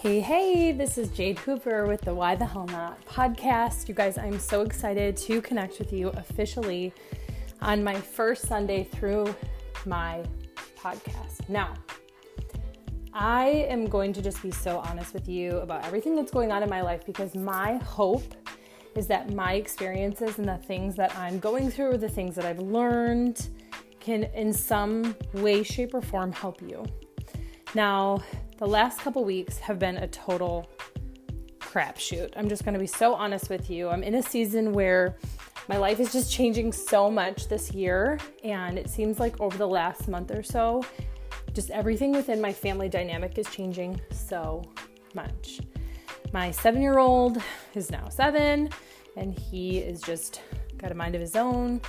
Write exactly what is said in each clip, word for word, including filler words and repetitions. Hey, hey, this is Jade Hooper with the Why the Hell Not podcast. You guys, I'm so excited to connect with you officially on my first Sunday through my podcast. Now, I am going to just be so honest with you about everything that's going on in my life, because my hope is that my experiences and the things that I'm going through, or the things that I've learned, can in some way, shape, or form help you. Now, the last couple weeks have been a total crapshoot. I'm just going to be so honest with you. I'm in a season where my life is just changing so much this year, and it seems like over the last month or so, just everything within my family dynamic is changing so much. My seven-year-old is now seven, and he is just got a mind of his own.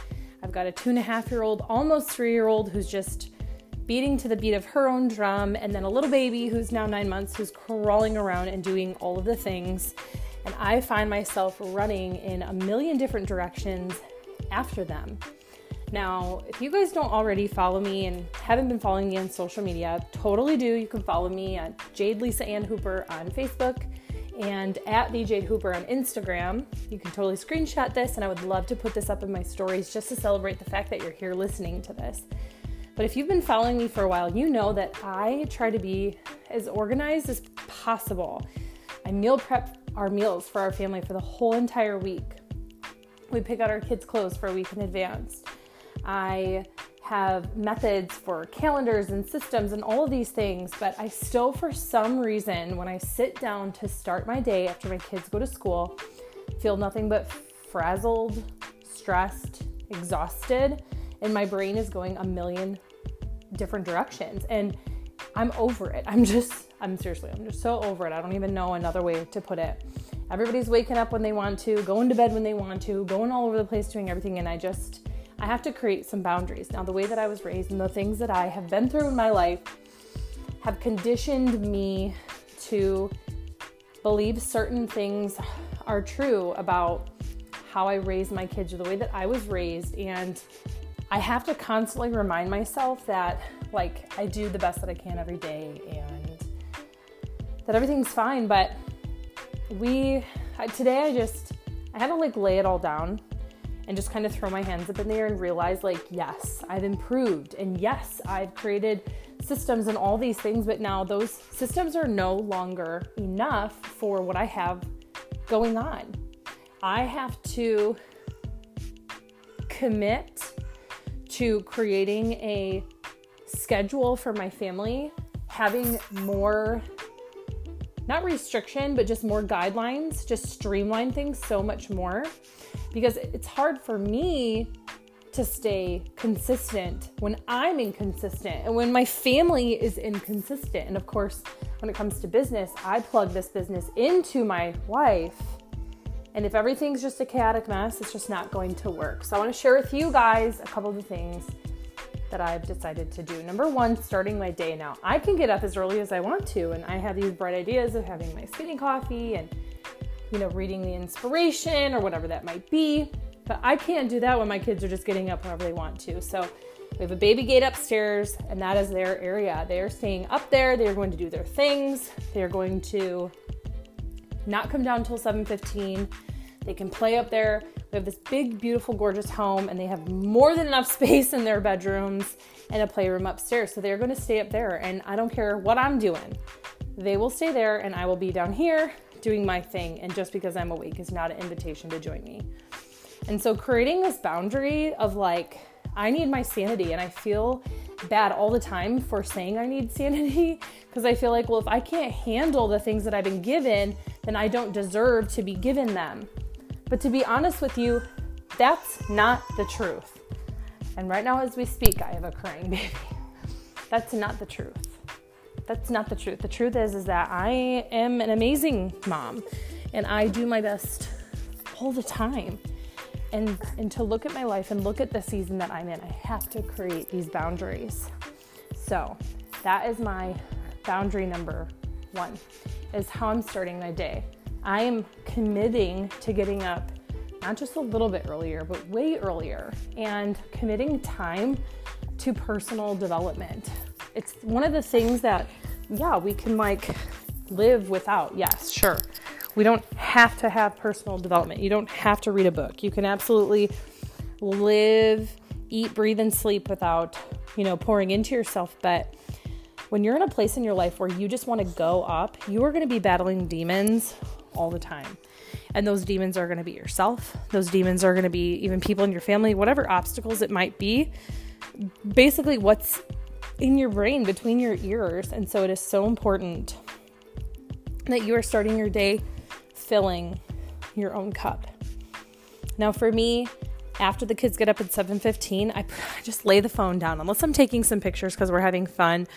I've got a two-and-a-half-year-old, almost three-year-old who's just beating to the beat of her own drum, and then a little baby who's now nine months who's crawling around and doing all of the things. And I find myself running in a million different directions after them. Now, if you guys don't already follow me and haven't been following me on social media, totally do. You can follow me at Jade Lisa Ann Hooper on Facebook and at the Jade Hooper on Instagram. You can totally screenshot this, and I would love to put this up in my stories just to celebrate the fact that you're here listening to this. But if you've been following me for a while, you know that I try to be as organized as possible. I meal prep our meals for our family for the whole entire week. We pick out our kids' clothes for a week in advance. I have methods for calendars and systems and all of these things, but I still, for some reason, when I sit down to start my day after my kids go to school, feel nothing but frazzled, stressed, exhausted, and my brain is going a million different directions, and I'm over it. I'm just, I'm seriously, I'm just so over it. I don't even know another way to put it. Everybody's waking up when they want to, going to bed when they want to, going all over the place, doing everything. And I just, I have to create some boundaries. Now, the way that I was raised and the things that I have been through in my life have conditioned me to believe certain things are true about how I raise my kids, or the way that I was raised. And I have to constantly remind myself that, like, I do the best that I can every day and that everything's fine. But we, today I just, I had to like lay it all down and just kind of throw my hands up in the air and realize, like, yes, I've improved, and yes, I've created systems and all these things, but now those systems are no longer enough for what I have going on. I have to commit to creating a schedule for my family, having more, not restriction, but just more guidelines, just streamline things so much more, because it's hard for me to stay consistent when I'm inconsistent and when my family is inconsistent. And of course, when it comes to business, I plug this business into my life, and if everything's just a chaotic mess, it's just not going to work. So I want to share with you guys a couple of the things that I've decided to do. Number one, starting my day now. I can get up as early as I want to, and I have these bright ideas of having my skinny coffee and, you know, reading the inspiration or whatever that might be. But I can't do that when my kids are just getting up whenever they want to. So we have a baby gate upstairs, and that is their area. They are staying up there. They are going to do their things. They are going to not come down until seven fifteen. They can play up there. We have this big, beautiful, gorgeous home, and they have more than enough space in their bedrooms and a playroom upstairs. So they're going to stay up there, and I don't care what I'm doing. They will stay there, and I will be down here doing my thing. And just because I'm awake is not an invitation to join me. And so creating this boundary of, like, I need my sanity, and I feel bad all the time for saying I need sanity, because I feel like, well, if I can't handle the things that I've been given, then I don't deserve to be given them. But to be honest with you, that's not the truth. And right now as we speak, I have a crying baby. That's not the truth. That's not the truth. The truth is, is that I am an amazing mom, and I do my best all the time. And, and to look at my life and look at the season that I'm in, I have to create these boundaries. So that is my boundary number one, is how I'm starting my day. I am committing to getting up not just a little bit earlier, but way earlier, and committing time to personal development. It's one of the things that, yeah, we can, like, live without. Yes, sure. We don't have to have personal development. You don't have to read a book. You can absolutely live, eat, breathe, and sleep without, you know, pouring into yourself. But when you're in a place in your life where you just want to go up, you are going to be battling demons all the time. And those demons are going to be yourself. Those demons are going to be even people in your family, whatever obstacles it might be, basically what's in your brain between your ears. And so it is so important that you are starting your day filling your own cup. Now for me, after the kids get up at seven fifteen, I just lay the phone down, unless I'm taking some pictures because we're having fun.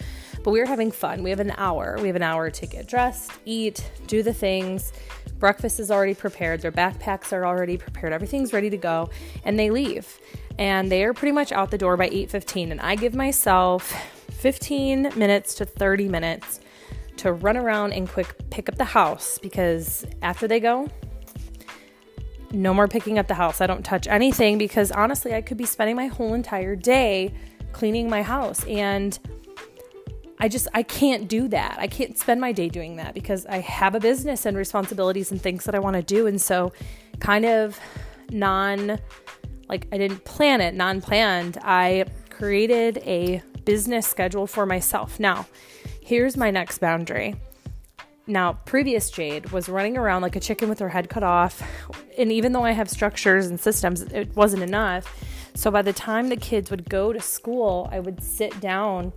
But we're having fun. We have an hour. We have an hour to get dressed, eat, do the things. Breakfast is already prepared. Their backpacks are already prepared. Everything's ready to go. And they leave. And they are pretty much out the door by eight fifteen. And I give myself fifteen minutes to thirty minutes to run around and quick pick up the house, because after they go, no more picking up the house. I don't touch anything, because honestly, I could be spending my whole entire day cleaning my house. And I just, I can't do that. I can't spend my day doing that, because I have a business and responsibilities and things that I want to do. And so kind of non, like I didn't plan it, non-planned. I created a business schedule for myself. Now, here's my next boundary. Now, previous Jade was running around like a chicken with her head cut off. And even though I have structures and systems, it wasn't enough. So by the time the kids would go to school, I would sit down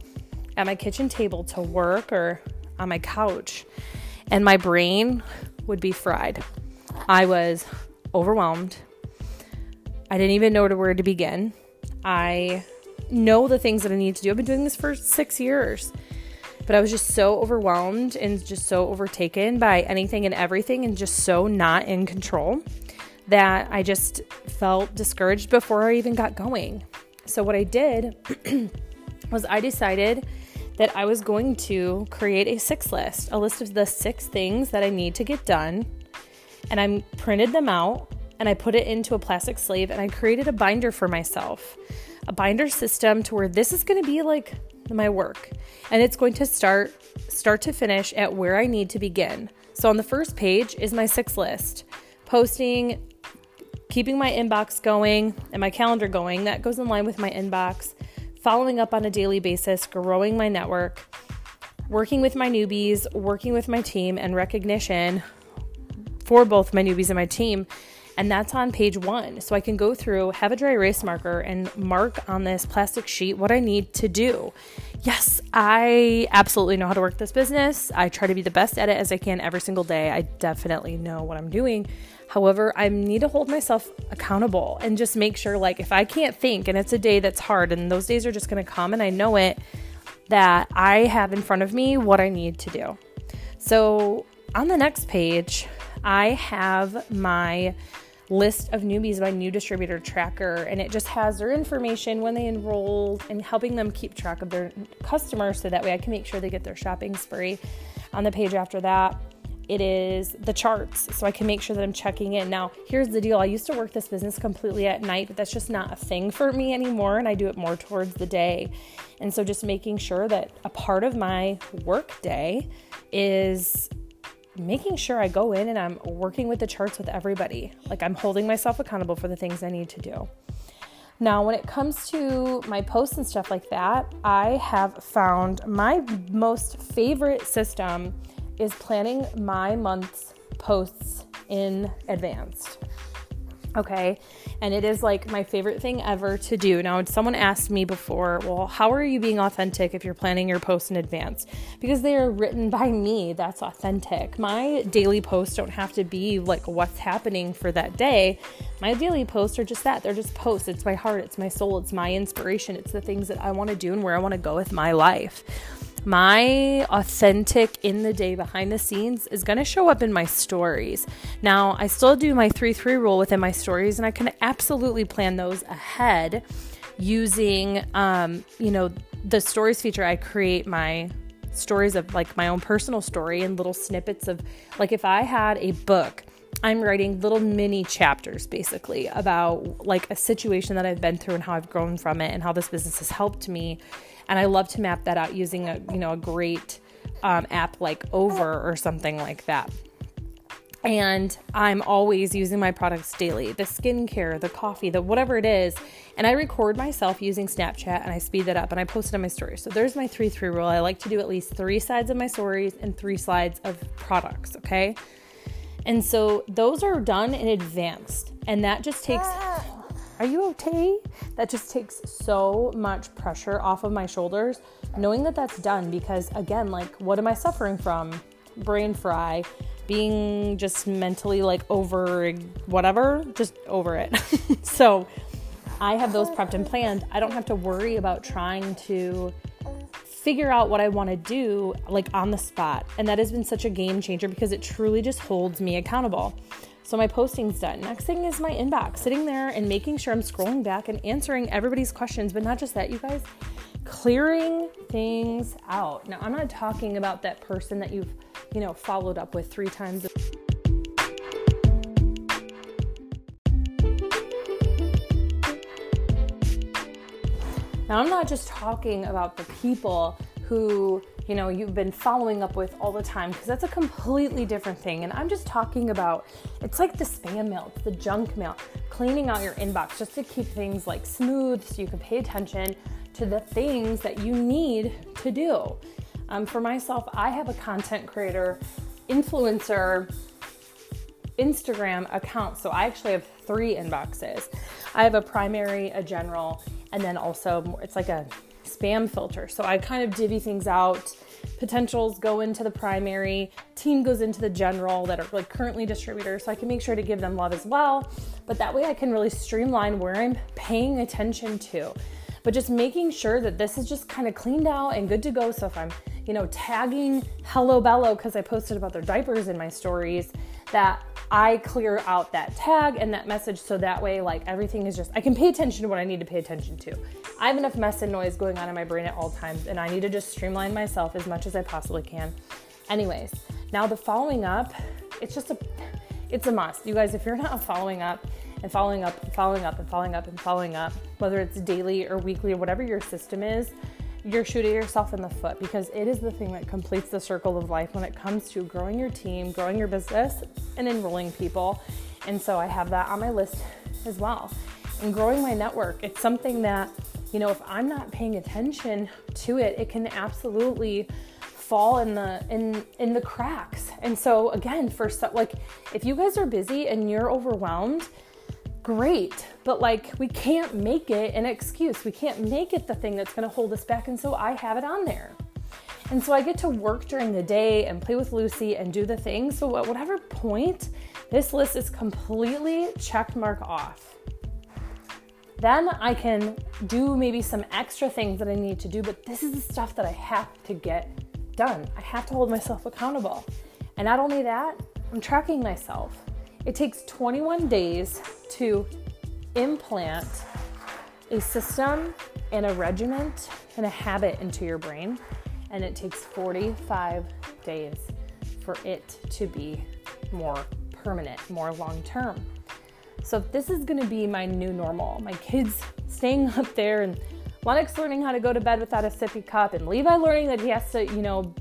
at my kitchen table to work or on my couch, and my brain would be fried. I was overwhelmed. I didn't even know where to begin. I know the things that I need to do. I've been doing this for six years. But I was just so overwhelmed and just so overtaken by anything and everything and just so not in control that I just felt discouraged before I even got going. So what I did was I decided that I was going to create a six list, a list of the six things that I need to get done. And I printed them out and I put it into a plastic sleeve, and I created a binder for myself, a binder system to where this is going to be like my work, and it's going to start start to finish at where I need to begin. So on the first page is my six list, posting, keeping my inbox going and my calendar going. That goes in line with my inbox, following up on a daily basis, growing my network, working with my newbies, working with my team, and recognition for both my newbies and my team. And that's on page one. So I can go through, have a dry erase marker, and mark on this plastic sheet what I need to do. Yes, I absolutely know how to work this business. I try to be the best at it as I can every single day. I definitely know what I'm doing. However, I need to hold myself accountable and just make sure, like, if I can't think and it's a day that's hard, and those days are just going to come and I know it, that I have in front of me what I need to do. So on the next page, I have my list of newbies, my new distributor tracker, and it just has their information when they enrolled and helping them keep track of their customers so that way I can make sure they get their shopping spree. On the page after that, it is the charts, so I can make sure that I'm checking in. Now, here's the deal. I used to work this business completely at night, but that's just not a thing for me anymore, and I do it more towards the day. And so just making sure that a part of my work day is making sure I go in and I'm working with the charts with everybody. Like, I'm holding myself accountable for the things I need to do. Now, when it comes to my posts and stuff like that, I have found my most favorite system is planning my month's posts in advance. Okay. And it is like my favorite thing ever to do. Now, someone asked me before, well, how are you being authentic if you're planning your posts in advance? Because they are written by me. That's authentic. My daily posts don't have to be like what's happening for that day. My daily posts are just that. They're just posts. It's my heart. It's my soul. It's my inspiration. It's the things that I want to do and where I want to go with my life. My authentic in the day behind the scenes is going to show up in my stories. Now, I still do my three three rule within my stories, and I can absolutely plan those ahead using, um, you know, the stories feature. I create my stories of like my own personal story and little snippets of, like, if I had a book, I'm writing little mini chapters basically about like a situation that I've been through and how I've grown from it and how this business has helped me. And I love to map that out using a, you know, a great um, app like Over or something like that. And I'm always using my products daily, the skincare, the coffee, the whatever it is. And I record myself using Snapchat and I speed that up and I post it on my story. So there's my three, three rule. I like to do at least three sides of my stories and three slides of products. Okay. And so those are done in advance, and that just takes, are you okay? That just takes so much pressure off of my shoulders, knowing that that's done, because again, like, what am I suffering from? Brain fry, being just mentally like over whatever, just over it. So I have those prepped and planned. I don't have to worry about trying to figure out what I want to do like on the spot. And that has been such a game changer because it truly just holds me accountable. So my posting's done. Next thing is my inbox, sitting there and making sure I'm scrolling back and answering everybody's questions. But not just that, you guys, clearing things out. Now, I'm not talking about that person that you've, you know, followed up with three times. Now, I'm not just talking about the people who, you know, you've been following up with all the time, because that's a completely different thing. And I'm just talking about, it's like the spam mail, it's the junk mail, cleaning out your inbox just to keep things like smooth so you can pay attention to the things that you need to do. Um, for myself, I have a content creator, influencer, Instagram account. So I actually have three inboxes. I have a primary, a general, and then also it's like a spam filter. So I kind of divvy things out. Potentials go into the primary, team goes into the general that are like currently distributors. So I can make sure to give them love as well. But that way I can really streamline where I'm paying attention to. But just making sure that this is just kind of cleaned out and good to go. So if I'm, you know, tagging Hello Bello because I posted about their diapers in my stories, that I clear out that tag and that message, so that way, like, everything is just, I can pay attention to what I need to pay attention to. I have enough mess and noise going on in my brain at all times, and I need to just streamline myself as much as I possibly can. Anyways, now the following up, it's just a, it's a must. You guys, if you're not following up and following up and following up and following up and following up, whether it's daily or weekly or whatever your system is, you're shooting yourself in the foot, because it is the thing that completes the circle of life when it comes to growing your team, growing your business, and enrolling people. And so I have that on my list as well. And growing my network, it's something that, you know, if I'm not paying attention to it, it can absolutely fall in the in in the cracks. And so again, for so, like, if you guys are busy and you're overwhelmed, great, but like, we can't make it an excuse. We can't make it the thing that's going to hold us back. And so I have it on there. And so I get to work during the day and play with Lucy and do the thing. So at whatever point, this list is completely check mark off. Then I can do maybe some extra things that I need to do, but this is the stuff that I have to get done. I have to hold myself accountable. And not only that, I'm tracking myself. It takes twenty-one days to implant a system and a regiment and a habit into your brain. And it takes forty-five days for it to be more permanent, more long-term. So this is going to be my new normal. My kids staying up there and Lennox learning how to go to bed without a sippy cup, and Levi learning that he has to, you know,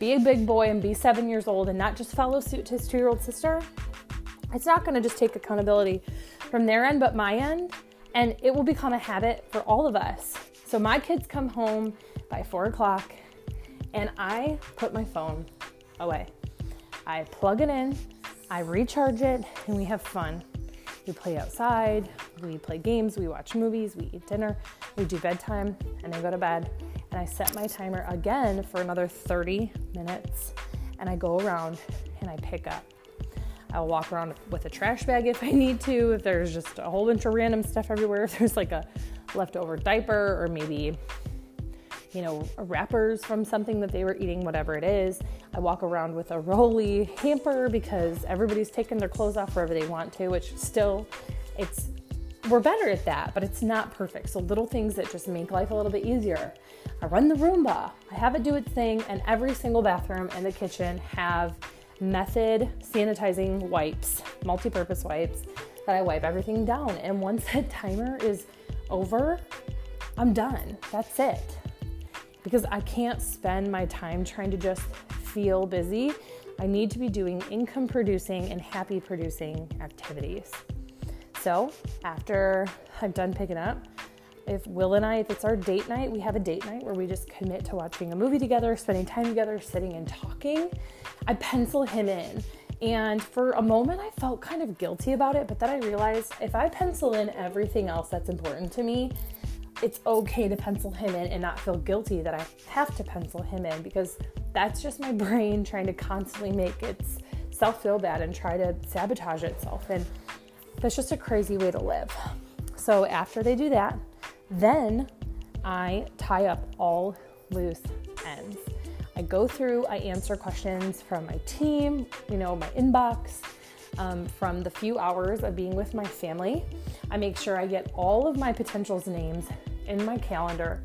be a big boy and be seven years old and not just follow suit to his two-year-old sister. It's not going to just take accountability from their end, but my end, and it will become a habit for all of us. So my kids come home by four o'clock and I put my phone away. I plug it in, I recharge it, and we have fun. We play outside, we play games, we watch movies, we eat dinner, we do bedtime, and then go to bed. And I set my timer again for another thirty minutes, and I go around and I pick up. I'll walk around with a trash bag if I need to, if there's just a whole bunch of random stuff everywhere, if there's like a leftover diaper or maybe, you know, wrappers from something that they were eating, whatever it is. I walk around with a Rolly hamper because everybody's taking their clothes off wherever they want to, which still, it's, we're better at that, but it's not perfect. So little things that just make life a little bit easier. I run the Roomba. I have it do its thing, and every single bathroom and the kitchen have method sanitizing wipes, multi-purpose wipes, that I wipe everything down. And once that timer is over, I'm done. That's it. Because I can't spend my time trying to just feel busy, I need to be doing income producing and happy producing activities. So after I'm done picking up, if Will and I, if it's our date night, we have a date night where we just commit to watching a movie together, spending time together, sitting and talking, I pencil him in. And for a moment, I felt kind of guilty about it, but then I realized if I pencil in everything else that's important to me, it's okay to pencil him in and not feel guilty that I have to pencil him in, because that's just my brain trying to constantly make itself feel bad and try to sabotage itself. And that's just a crazy way to live. So after they do that, then I tie up all loose ends. I go through, I answer questions from my team, you know, my inbox, um, from the few hours of being with my family. I make sure I get all of my potentials names in my calendar.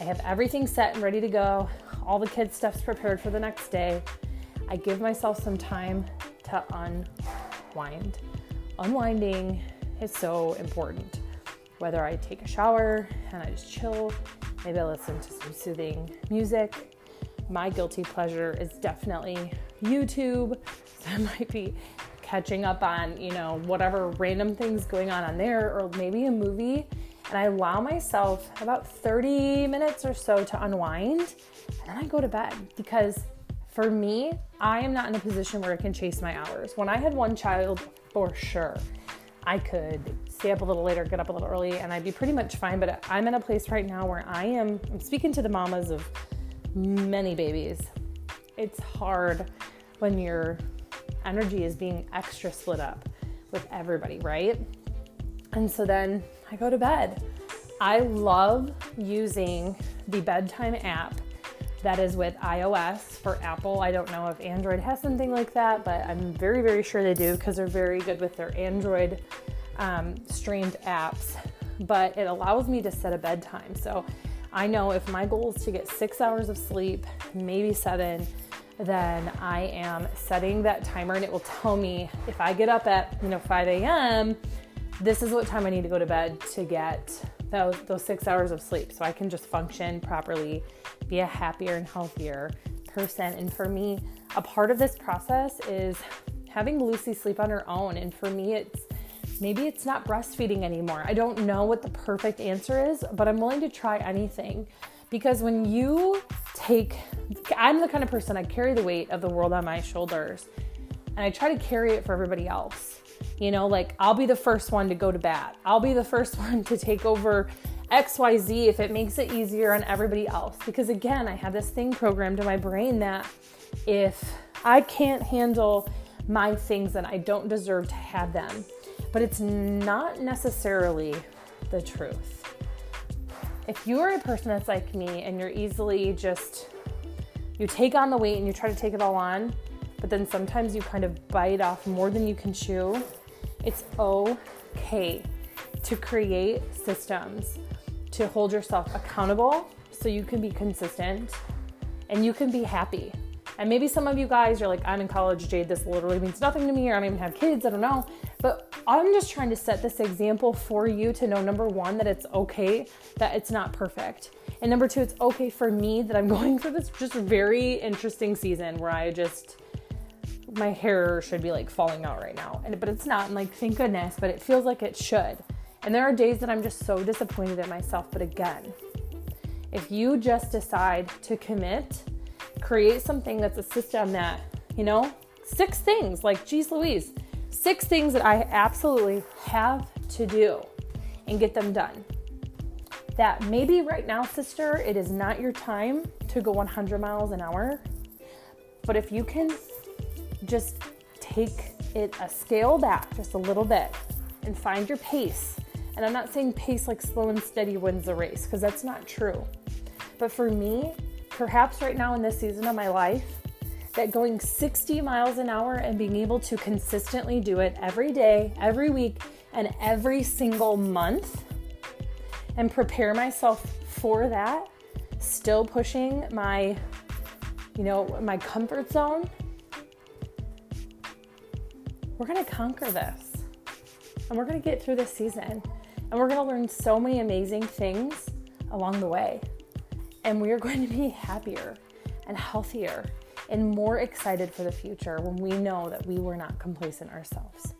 I have everything set and ready to go. All the kids' stuff's prepared for the next day. I give myself some time to unwind. Unwinding is so important. Whether I take a shower and I just chill, maybe I listen to some soothing music. My guilty pleasure is definitely YouTube. So I might be catching up on, you know, whatever random things going on on there, or maybe a movie. And I allow myself about thirty minutes or so to unwind. And then I go to bed, because for me, I am not in a position where I can chase my hours. When I had one child, for sure, I could stay up a little later, get up a little early, and I'd be pretty much fine. But I'm in a place right now where I am, I'm speaking to the mamas of many babies. It's hard when your energy is being extra split up with everybody, right? And so then I go to bed. I love using the bedtime app that is with iOS for Apple. I don't know if Android has something like that, but I'm very, very sure they do, because they're very good with their Android um, streamed apps. But it allows me to set a bedtime. So I know if my goal is to get six hours of sleep, maybe seven, then I am setting that timer, and it will tell me if I get up at, you know, five a.m., this is what time I need to go to bed to get those, those six hours of sleep, so I can just function properly, be a happier and healthier person. And for me, a part of this process is having Lucy sleep on her own. And for me, it's Maybe it's not breastfeeding anymore. I don't know what the perfect answer is, but I'm willing to try anything, because when you take, I'm the kind of person, I carry the weight of the world on my shoulders, and I try to carry it for everybody else. You know, like, I'll be the first one to go to bat. I'll be the first one to take over X Y Z if it makes it easier on everybody else. Because again, I have this thing programmed in my brain that if I can't handle my things, then I don't deserve to have them. But it's not necessarily the truth. If you're a person that's like me, and you're easily just, you take on the weight and you try to take it all on, but then sometimes you kind of bite off more than you can chew, it's okay to create systems to hold yourself accountable so you can be consistent and you can be happy. And maybe some of you guys, you're like, I'm in college, Jade, this literally means nothing to me, or I don't even have kids, I don't know. But I'm just trying to set this example for you to know, number one, that it's okay, that it's not perfect. And number two, it's okay for me that I'm going through this just very interesting season where I just, my hair should be like falling out right now. And, but it's not, and like, thank goodness, but it feels like it should. And there are days that I'm just so disappointed in myself. But again, if you just decide to commit, create something that's a system that, you know, six things, like, geez Louise, six things that I absolutely have to do, and get them done. That maybe right now, sister, it is not your time to go one hundred miles an hour. But if you can just take it a scale back just a little bit and find your pace. And I'm not saying pace like slow and steady wins the race, because that's not true. But for me, perhaps right now in this season of my life, that going sixty miles an hour and being able to consistently do it every day, every week, and every single month, and prepare myself for that, still pushing my, you know, my comfort zone, we're going to conquer this, and we're going to get through this season, and we're going to learn so many amazing things along the way. And we are going to be happier and healthier and more excited for the future when we know that we were not complacent ourselves.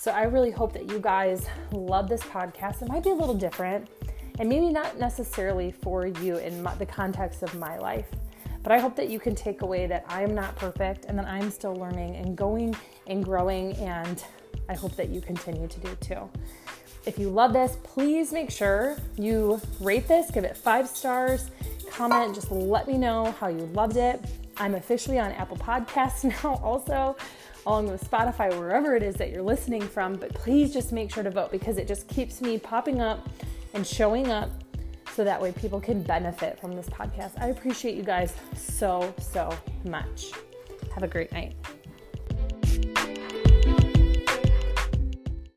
So I really hope that you guys love this podcast. It might be a little different and maybe not necessarily for you in my, the context of my life, but I hope that you can take away that I'm not perfect and that I'm still learning and going and growing, and I hope that you continue to do too. If you love this, please make sure you rate this, give it five stars, comment, just let me know how you loved it. I'm officially on Apple Podcasts now also, along with Spotify, wherever it is that you're listening from, but please just make sure to vote because it just keeps me popping up and showing up so that way people can benefit from this podcast. I appreciate you guys so, so much. Have a great night.